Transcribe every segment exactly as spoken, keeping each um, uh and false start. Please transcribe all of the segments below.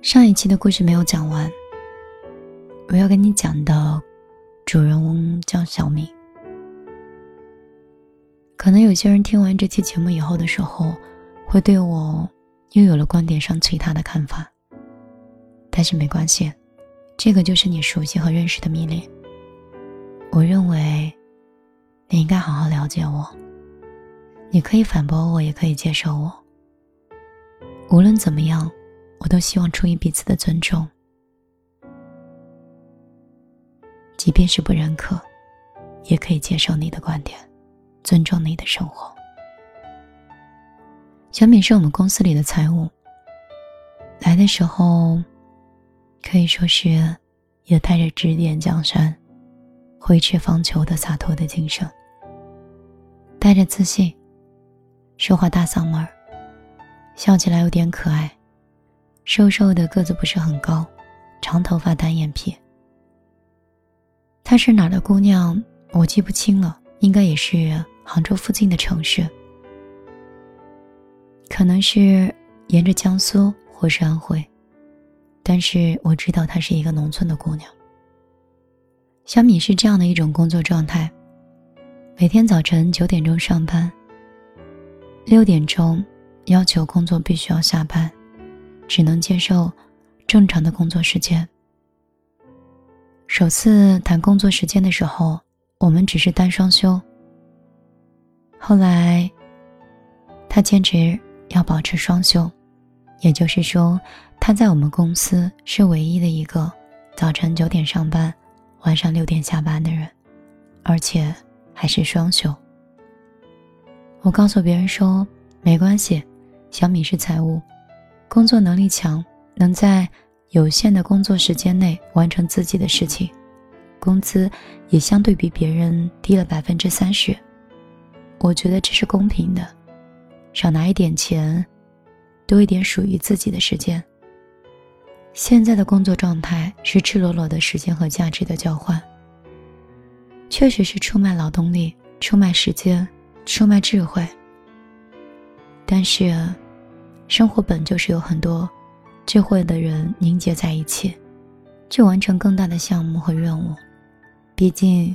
上一期的故事没有讲完，我要跟你讲的主人翁叫小敏。可能有些人听完这期节目以后的时候，会对我又有了观点上其他的看法，但是没关系，这个就是你熟悉和认识的米粒。我认为你应该好好了解我，你可以反驳我，也可以接受我，无论怎么样，我都希望出于彼此的尊重，即便是不认可，也可以接受你的观点，尊重你的生活。小敏是我们公司里的财务，来的时候可以说是也带着指点江山挥斥方遒的洒脱的精神，带着自信，说话大嗓门，笑起来有点可爱，瘦瘦的，个子不是很高，长头发，单眼皮。她是哪儿的姑娘我记不清了，应该也是杭州附近的城市，可能是沿着江苏或是安徽，但是我知道她是一个农村的姑娘。小米是这样的一种工作状态，每天早晨九点钟上班，六点钟要求工作必须要下班，只能接受正常的工作时间。首次谈工作时间的时候，我们只是单双休，后来他坚持要保持双休，也就是说他在我们公司是唯一的一个早晨九点上班，晚上六点下班的人，而且还是双休。我告诉别人说没关系，小米是财务，工作能力强，能在有限的工作时间内完成自己的事情，工资也相对比别人低了百分之三十，我觉得这是公平的，少拿一点钱，多一点属于自己的时间。现在的工作状态是赤裸裸的时间和价值的交换，确实是出卖劳动力，出卖时间，出卖智慧，但是生活本就是有很多智慧的人凝结在一起，去完成更大的项目和任务。毕竟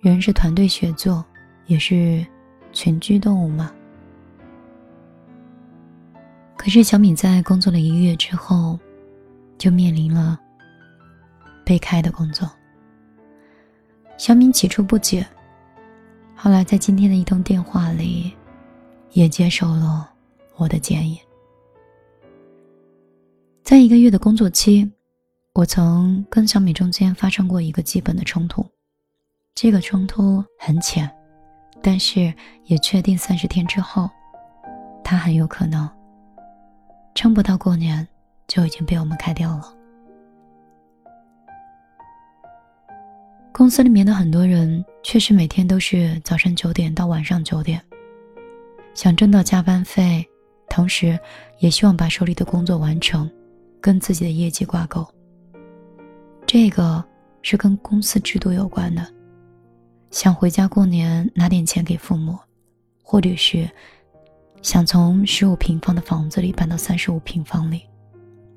人是团队协作，也是群居动物嘛。可是小米在工作了一个月之后，就面临了被开的工作。小米起初不解，后来在今天的一通电话里也接受了我的建议。在一个月的工作期，我曾跟小米中间发生过一个基本的冲突，这个冲突很浅，但是也确定三十天之后，他很有可能撑不到过年就已经被我们开掉了。公司里面的很多人确实每天都是早上九点到晚上九点，想挣到加班费，同时也希望把手里的工作完成，跟自己的业绩挂钩。这个是跟公司制度有关的，想回家过年拿点钱给父母，或者是想从十五平方的房子里搬到三十五平方里，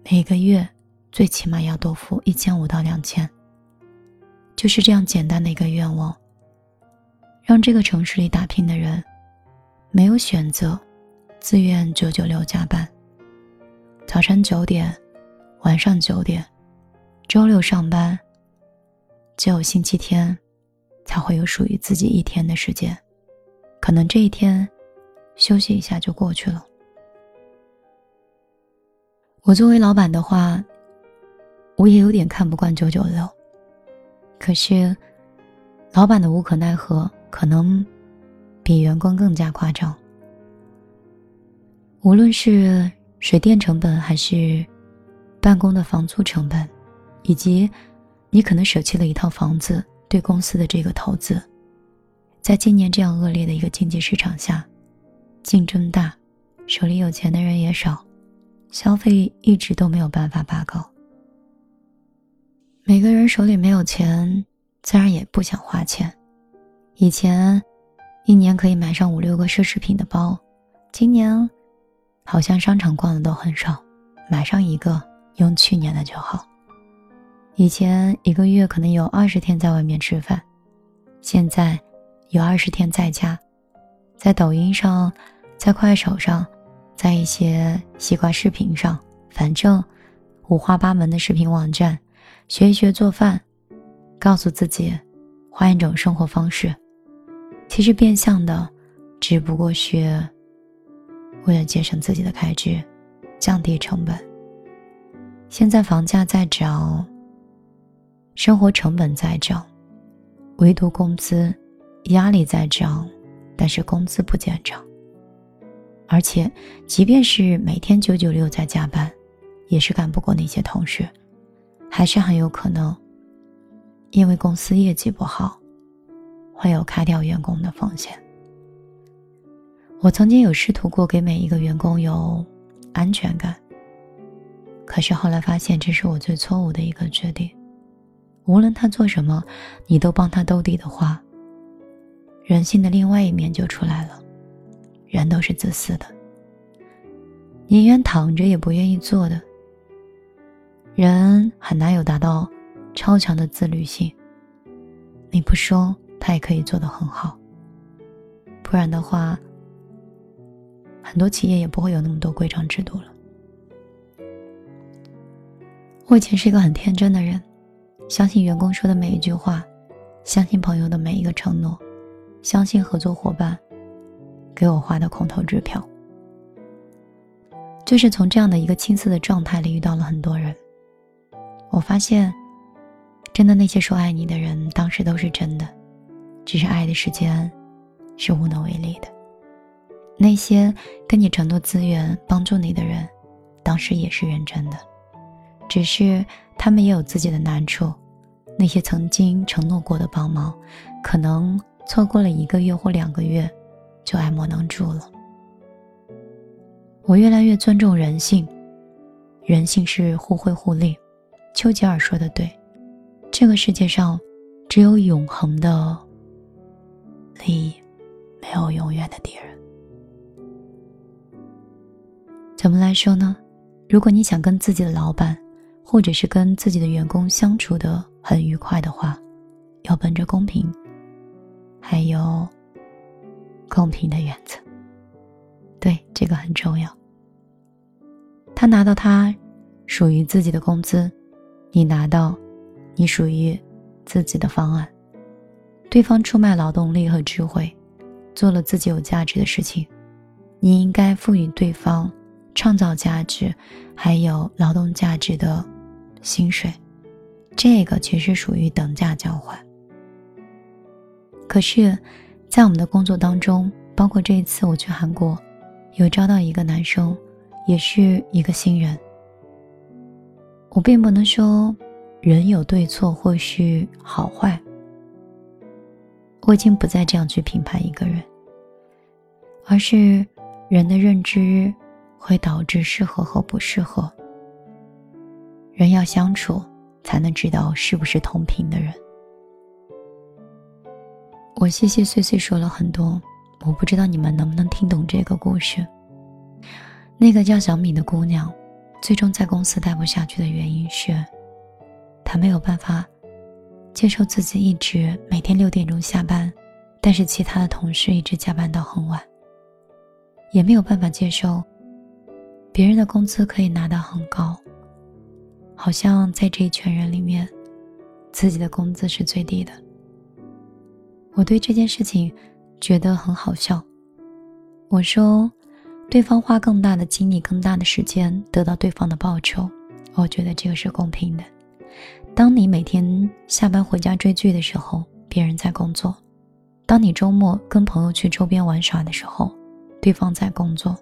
每个月最起码要多付一千五到两千，就是这样简单的一个愿望，让这个城市里打拼的人没有选择，自愿九九六加班，早晨九点，晚上九点，周六上班，只有星期天才会有属于自己一天的时间，可能这一天休息一下就过去了。我作为老板的话，我也有点看不惯九九六，可是老板的无可奈何可能比员工更加夸张。无论是水电成本，还是办公的房租成本，以及你可能舍弃了一套房子对公司的这个投资，在今年这样恶劣的一个经济市场下，竞争大，手里有钱的人也少，消费一直都没有办法拔高，每个人手里没有钱，自然也不想花钱。以前一年可以买上五六个奢侈品的包，今年好像商场逛的都很少，买上一个用去年的就好。以前一个月可能有二十天在外面吃饭，现在有二十天在家，在抖音上，在快手上，在一些西瓜视频上，反正五花八门的视频网站，学一学做饭，告诉自己换一种生活方式。其实变相的只不过是为了节省自己的开支，降低成本。现在房价在涨，生活成本在涨，唯独工资压力在涨，但是工资不见涨。而且即便是每天九九六在加班，也是干不过那些同事，还是很有可能因为公司业绩不好会有开掉员工的风险。我曾经有试图过给每一个员工有安全感，可是后来发现这是我最错误的一个决定。无论他做什么你都帮他兜底的话，人性的另外一面就出来了，人都是自私的，宁愿躺着也不愿意做的。人很难有达到超强的自律性，你不说他也可以做得很好，不然的话很多企业也不会有那么多规章制度了。我以前是一个很天真的人，相信员工说的每一句话，相信朋友的每一个承诺，相信合作伙伴给我画的空头支票。就是从这样的一个青涩的状态里遇到了很多人，我发现真的那些说爱你的人当时都是真的，只是爱的时间是无能为力的。那些跟你承诺资源帮助你的人当时也是认真的，只是他们也有自己的难处。那些曾经承诺过的帮忙，可能错过了一个月或两个月就爱莫能助了。我越来越尊重人性，人性是互惠互利。丘吉尔说的对，这个世界上只有永恒的利益，没有永远的敌人。怎么来说呢？如果你想跟自己的老板或者是跟自己的员工相处得很愉快的话，要本着公平还有公平的原则。对，这个很重要。他拿到他属于自己的工资，你拿到你属于自己的方案。对方出卖劳动力和智慧，做了自己有价值的事情，你应该赋予对方创造价值还有劳动价值的薪水。这个其实属于等价交换。可是在我们的工作当中，包括这一次我去韩国，有招到一个男生，也是一个新人。我并不能说人有对错或是好坏，我已经不再这样去评判一个人，而是人的认知会导致适合和不适合。人要相处才能知道是不是同频的人。我细细碎碎说了很多，我不知道你们能不能听懂这个故事。那个叫小米的姑娘最终在公司待不下去的原因是，她没有办法接受自己一直每天六点钟下班，但是其他的同事一直加班到很晚，也没有办法接受别人的工资可以拿到很高，好像在这一群人里面自己的工资是最低的。我对这件事情觉得很好笑，我说对方花更大的精力更大的时间得到对方的报酬，我觉得这个是公平的。当你每天下班回家追剧的时候，别人在工作；当你周末跟朋友去周边玩耍的时候，对方在工作。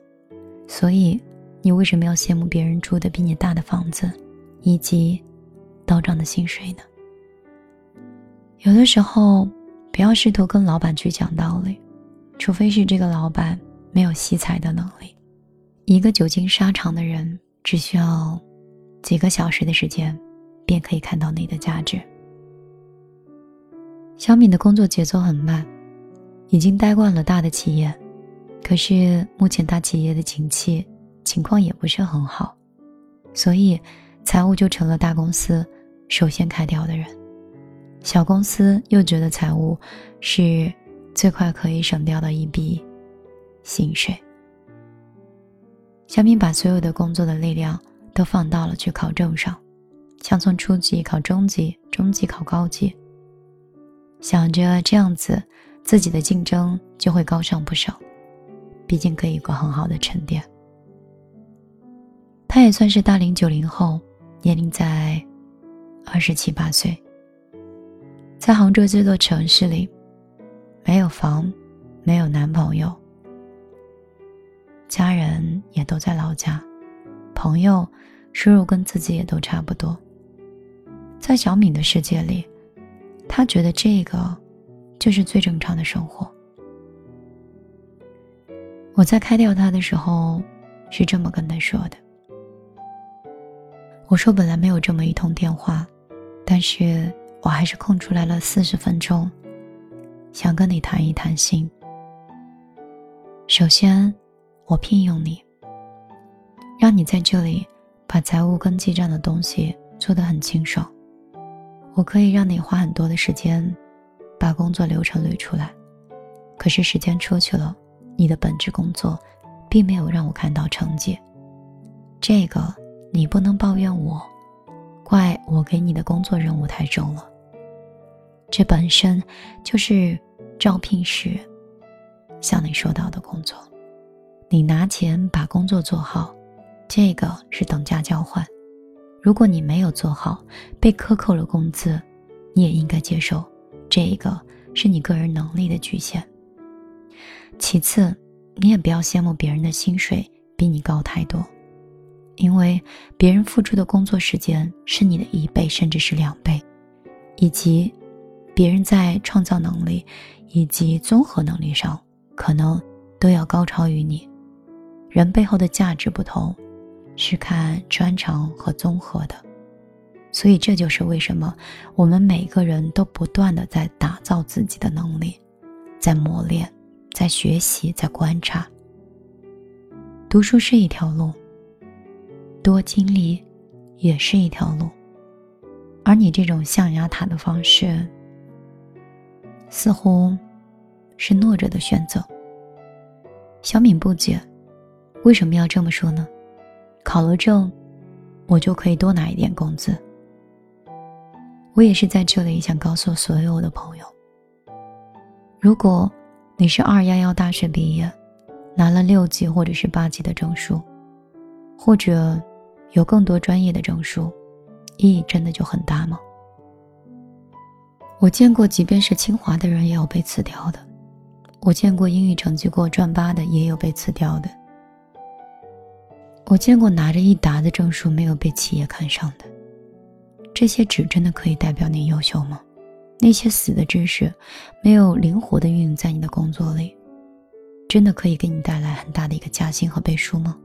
所以你为什么要羡慕别人住的比你大的房子以及到账的薪水呢？有的时候不要试图跟老板去讲道理，除非是这个老板没有惜才的能力。一个久经沙场的人只需要几个小时的时间便可以看到你的价值。小敏的工作节奏很慢，已经待惯了大的企业，可是目前大企业的景气情况也不是很好，所以财务就成了大公司首先开掉的人，小公司又觉得财务是最快可以省掉的一笔薪水。小敏把所有的工作的力量都放到了去考证上，想从初级考中级，中级考高级，想着这样子自己的竞争就会高上不少，毕竟可以有个很好的沉淀。她也算是大龄九零后，年龄在二十七八岁，在杭州这座城市里，没有房，没有男朋友，家人也都在老家，朋友收入跟自己也都差不多。在小敏的世界里，她觉得这个就是最正常的生活。我在开掉她的时候是这么跟她说的，我说本来没有这么一通电话，但是我还是空出来了四十分钟，想跟你谈一谈心。首先，我聘用你，让你在这里把财务跟记账的东西做得很清爽。我可以让你花很多的时间把工作流程捋出来，可是时间出去了，你的本职工作并没有让我看到成绩。这个你不能抱怨我，怪我给你的工作任务太重了。这本身就是招聘时向你说到的工作，你拿钱把工作做好，这个是等价交换。如果你没有做好，被克扣了工资，你也应该接受，这个是你个人能力的局限。其次，你也不要羡慕别人的薪水比你高太多，因为别人付出的工作时间是你的一倍甚至是两倍，以及别人在创造能力以及综合能力上可能都要高超于你。人背后的价值不同，是看专长和综合的。所以这就是为什么我们每个人都不断地在打造自己的能力，在磨练，在学习，在观察。读书是一条路，多经历也是一条路，而你这种象牙塔的方式似乎是懦者的选择。小敏不解，为什么要这么说呢？考了证我就可以多拿一点工资。我也是在这里想告诉所有的朋友，如果你是二一一大学毕业，拿了六级或者是八级的证书，或者有更多专业的证书，意义真的就很大吗？我见过即便是清华的人也有被辞掉的，我见过英语成绩过赚八的也有被辞掉的，我见过拿着一沓的证书没有被企业看上的。这些纸真的可以代表你优秀吗？那些死的知识没有灵活的运用在你的工作里，真的可以给你带来很大的一个加薪和背书吗？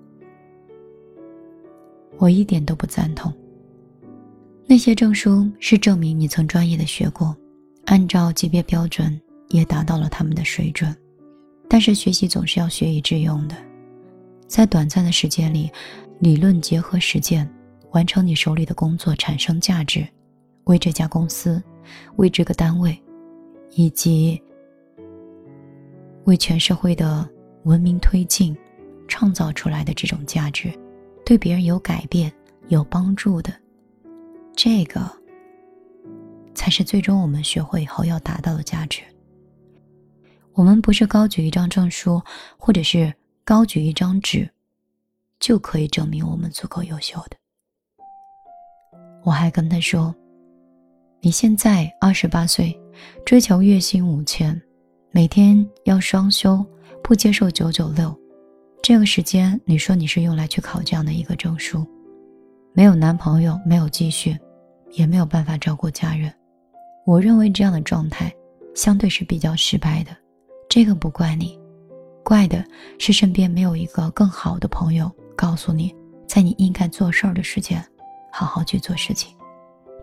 我一点都不赞同。那些证书是证明你曾专业的学过，按照级别标准也达到了他们的水准，但是学习总是要学以致用的。在短暂的时间里，理论结合实践，完成你手里的工作，产生价值，为这家公司，为这个单位，以及为全社会的文明推进创造出来的这种价值，对别人有改变有帮助的，这个才是最终我们学会以后要达到的价值。我们不是高举一张证书或者是高举一张纸就可以证明我们足够优秀的。我还跟他说，你现在二十八岁，追求月薪五千，每天要双休，不接受九九六，这个时间你说你是用来去考这样的一个证书，没有男朋友，没有积蓄，也没有办法照顾家人。我认为这样的状态相对是比较失败的，这个不怪你，怪的是身边没有一个更好的朋友告诉你，在你应该做事儿的时间好好去做事情，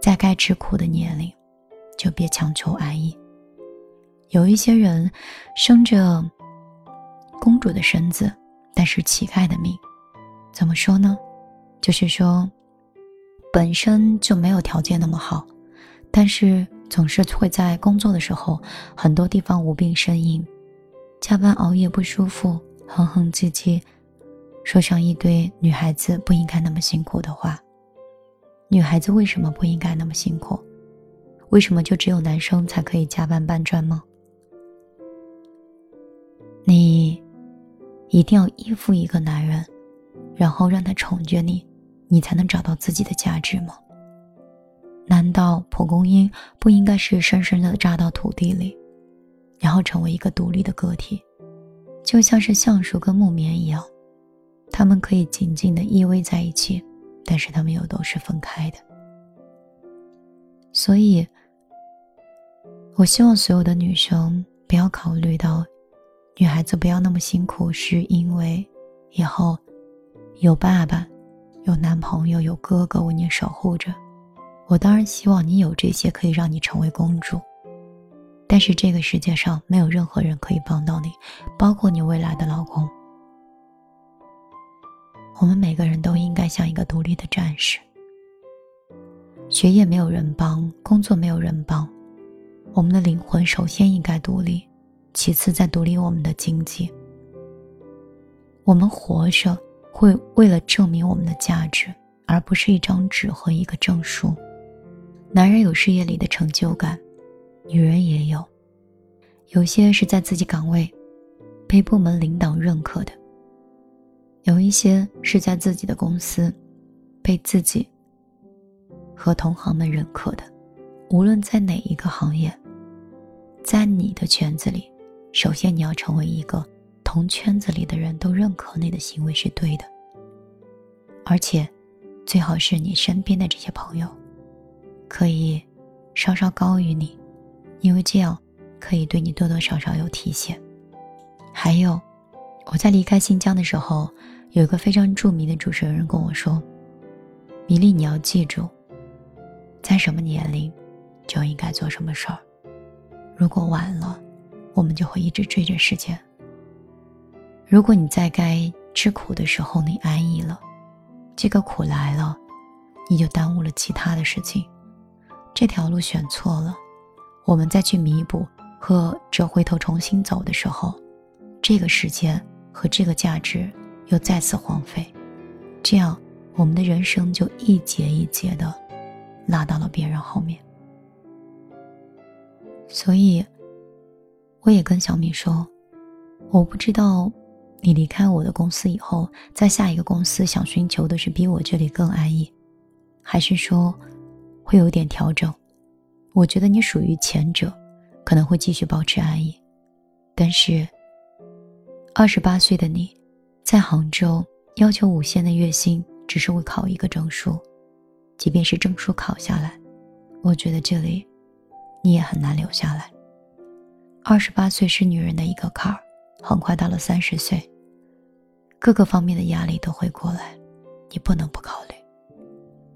在该吃苦的年龄就别强求安逸。有一些人生着公主的身子，但是乞丐的命，怎么说呢？就是说本身就没有条件那么好，但是总是会在工作的时候很多地方无病呻吟，加班熬夜不舒服，哼哼唧唧，说上一堆女孩子不应该那么辛苦的话。女孩子为什么不应该那么辛苦？为什么就只有男生才可以加班搬砖吗？你一定要依附一个男人，然后让他宠着你，你才能找到自己的价值吗？难道蒲公英不应该是深深地扎到土地里，然后成为一个独立的个体，就像是橡树跟木棉一样，它们可以紧紧地依偎在一起，但是它们又都是分开的。所以我希望所有的女生不要考虑到女孩子不要那么辛苦是因为以后有爸爸有男朋友有哥哥为你守护着。我当然希望你有这些可以让你成为公主，但是这个世界上没有任何人可以帮到你，包括你未来的老公。我们每个人都应该像一个独立的战士，学业没有人帮，工作没有人帮，我们的灵魂首先应该独立，其次再独立我们的经济。我们活着会为了证明我们的价值，而不是一张纸和一个证书。男人有事业里的成就感，女人也有，有些是在自己岗位被部门领导认可的，有一些是在自己的公司被自己和同行们认可的。无论在哪一个行业，在你的圈子里，首先你要成为一个同圈子里的人都认可你的行为是对的，而且最好是你身边的这些朋友可以稍稍高于你，因为这样可以对你多多少少有体现。还有，我在离开新疆的时候，有一个非常著名的主持人跟我说，米粒，你要记住，在什么年龄就应该做什么事儿，如果晚了，我们就会一直追着时间。如果你在该吃苦的时候你安逸了，这个苦来了，你就耽误了其他的事情，这条路选错了，我们再去弥补和折回头重新走的时候，这个时间和这个价值又再次荒废，这样我们的人生就一节一节的拉到了别人后面。所以我也跟小米说，我不知道你离开我的公司以后，在下一个公司想寻求的是比我这里更安逸，还是说会有点调整。我觉得你属于前者，可能会继续保持安逸，但是二十八岁的你在杭州要求五线的月薪，只是会考一个证书，即便是证书考下来，我觉得这里你也很难留下来。二十八岁是女人的一个坎儿，很快到了三十岁，各个方面的压力都会过来，你不能不考虑。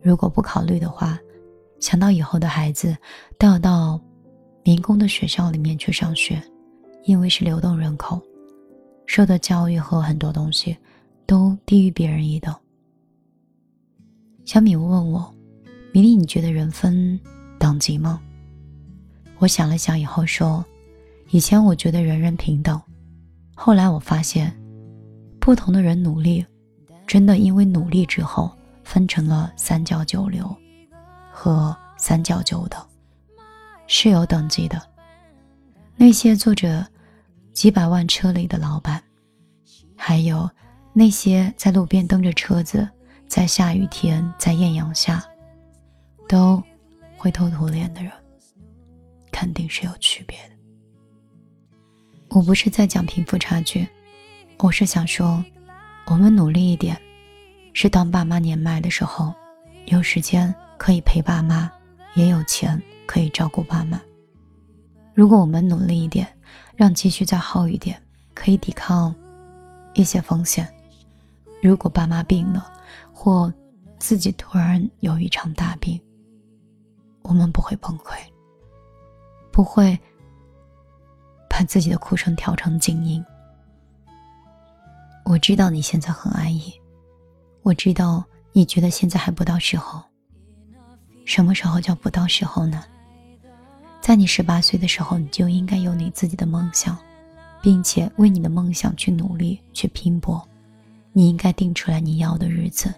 如果不考虑的话，想到以后的孩子都要到民工的学校里面去上学，因为是流动人口，受的教育和很多东西都低于别人一等。小米问我，米粒，你觉得人分等级吗？我想了想以后说，以前我觉得人人平等，后来我发现不同的人努力，真的因为努力之后分成了三教九流和三教九等，是有等级的。那些坐着几百万车里的老板，还有那些在路边蹬着车子，在下雨天，在艳阳下都灰头土脸的人，肯定是有区别的。我不是在讲贫富差距，我是想说，我们努力一点，是当爸妈年迈的时候，有时间可以陪爸妈，也有钱可以照顾爸妈。如果我们努力一点，让积蓄再厚一点，可以抵抗一些风险。如果爸妈病了，或自己突然有一场大病，我们不会崩溃，不会把自己的哭声调成静音。我知道你现在很安逸，我知道你觉得现在还不到时候，什么时候叫不到时候呢？在你十八岁的时候，你就应该有你自己的梦想，并且为你的梦想去努力，去拼搏。你应该定出来你要的日子，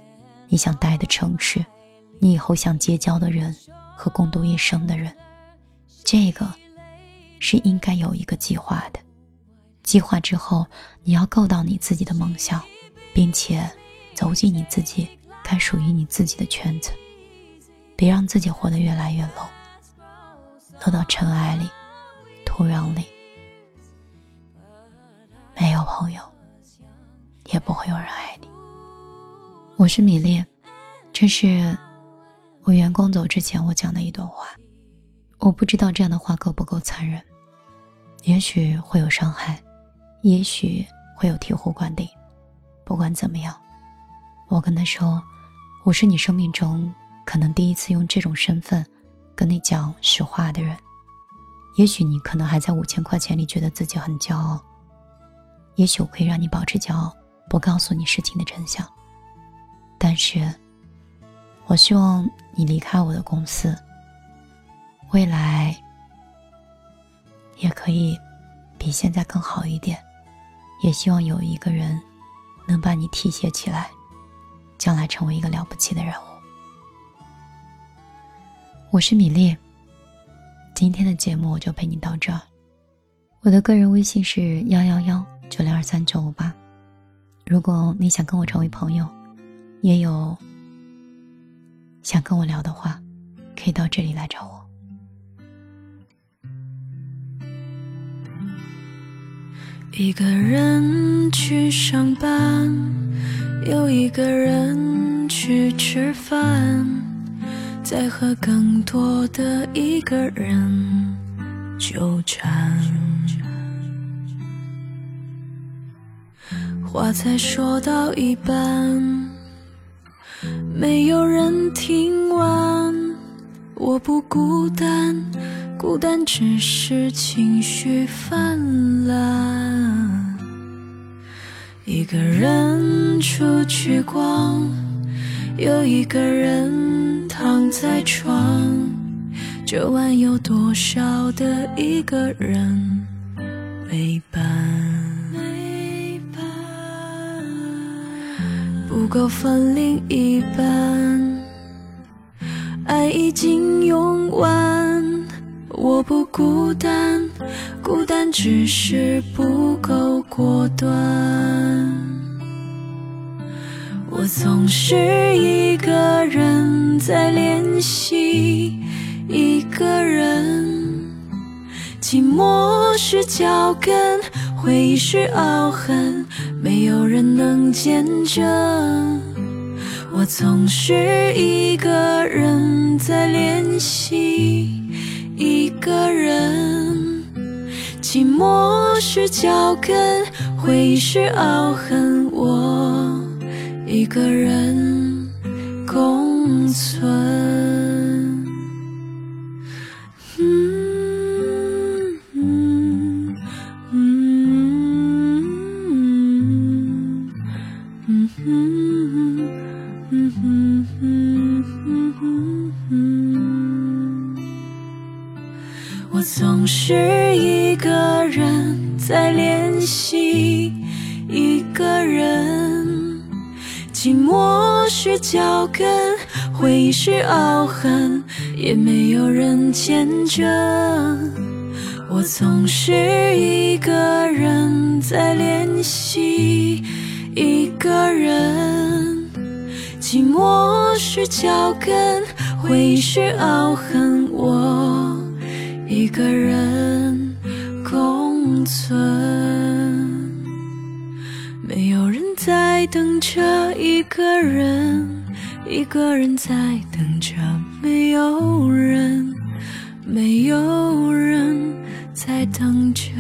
你想待的城市，你以后想结交的人和共度一生的人，这个是应该有一个计划的。计划之后，你要够到你自己的梦想，并且走进你自己该属于你自己的圈子，别让自己活得越来越 low， 落到尘埃里，土壤里，没有朋友，也不会有人爱你。我是米粒，这是我员工走之前我讲的一段话。我不知道这样的话够不够残忍，也许会有伤害，也许会有醍醐灌顶。不管怎么样，我跟他说，我是你生命中可能第一次用这种身份跟你讲实话的人。也许你可能还在五千块钱里觉得自己很骄傲，也许我可以让你保持骄傲，不告诉你事情的真相。但是我希望你离开我的公司，未来也可以比现在更好一点，也希望有一个人能把你提携起来，将来成为一个了不起的人物。我是米粒，今天的节目我就陪你到这儿。我的个人微信是一一一九零二三九五八，如果你想跟我成为朋友，也有想跟我聊的话，可以到这里来找我。一个人去上班，又一个人去吃饭，再和更多的一个人纠缠。话才说到一半，没有人听完。我不孤单，孤单只是情绪泛滥。一个人出去逛，又一个人躺在床，这晚有多少的一个人陪伴？不够分另一半，爱已经用完。我不孤单，孤单只是不够果断。我总是一个人在练习一个人，寂寞是脚跟，回忆是凹痕，没有人能见证。我总是一个人在练习一个人，寂寞是脚跟，回忆是凹痕，我一个人共存、嗯嗯嗯嗯嗯、我总是一个人在练习一个人，寂寞是脚跟，回忆是凹痕，也没有人见证。我总是一个人在练习一个人，寂寞是脚跟，回忆是凹痕，我一个人共存。没有人在等着一个人，一个人在等着没有人，没有人在等着。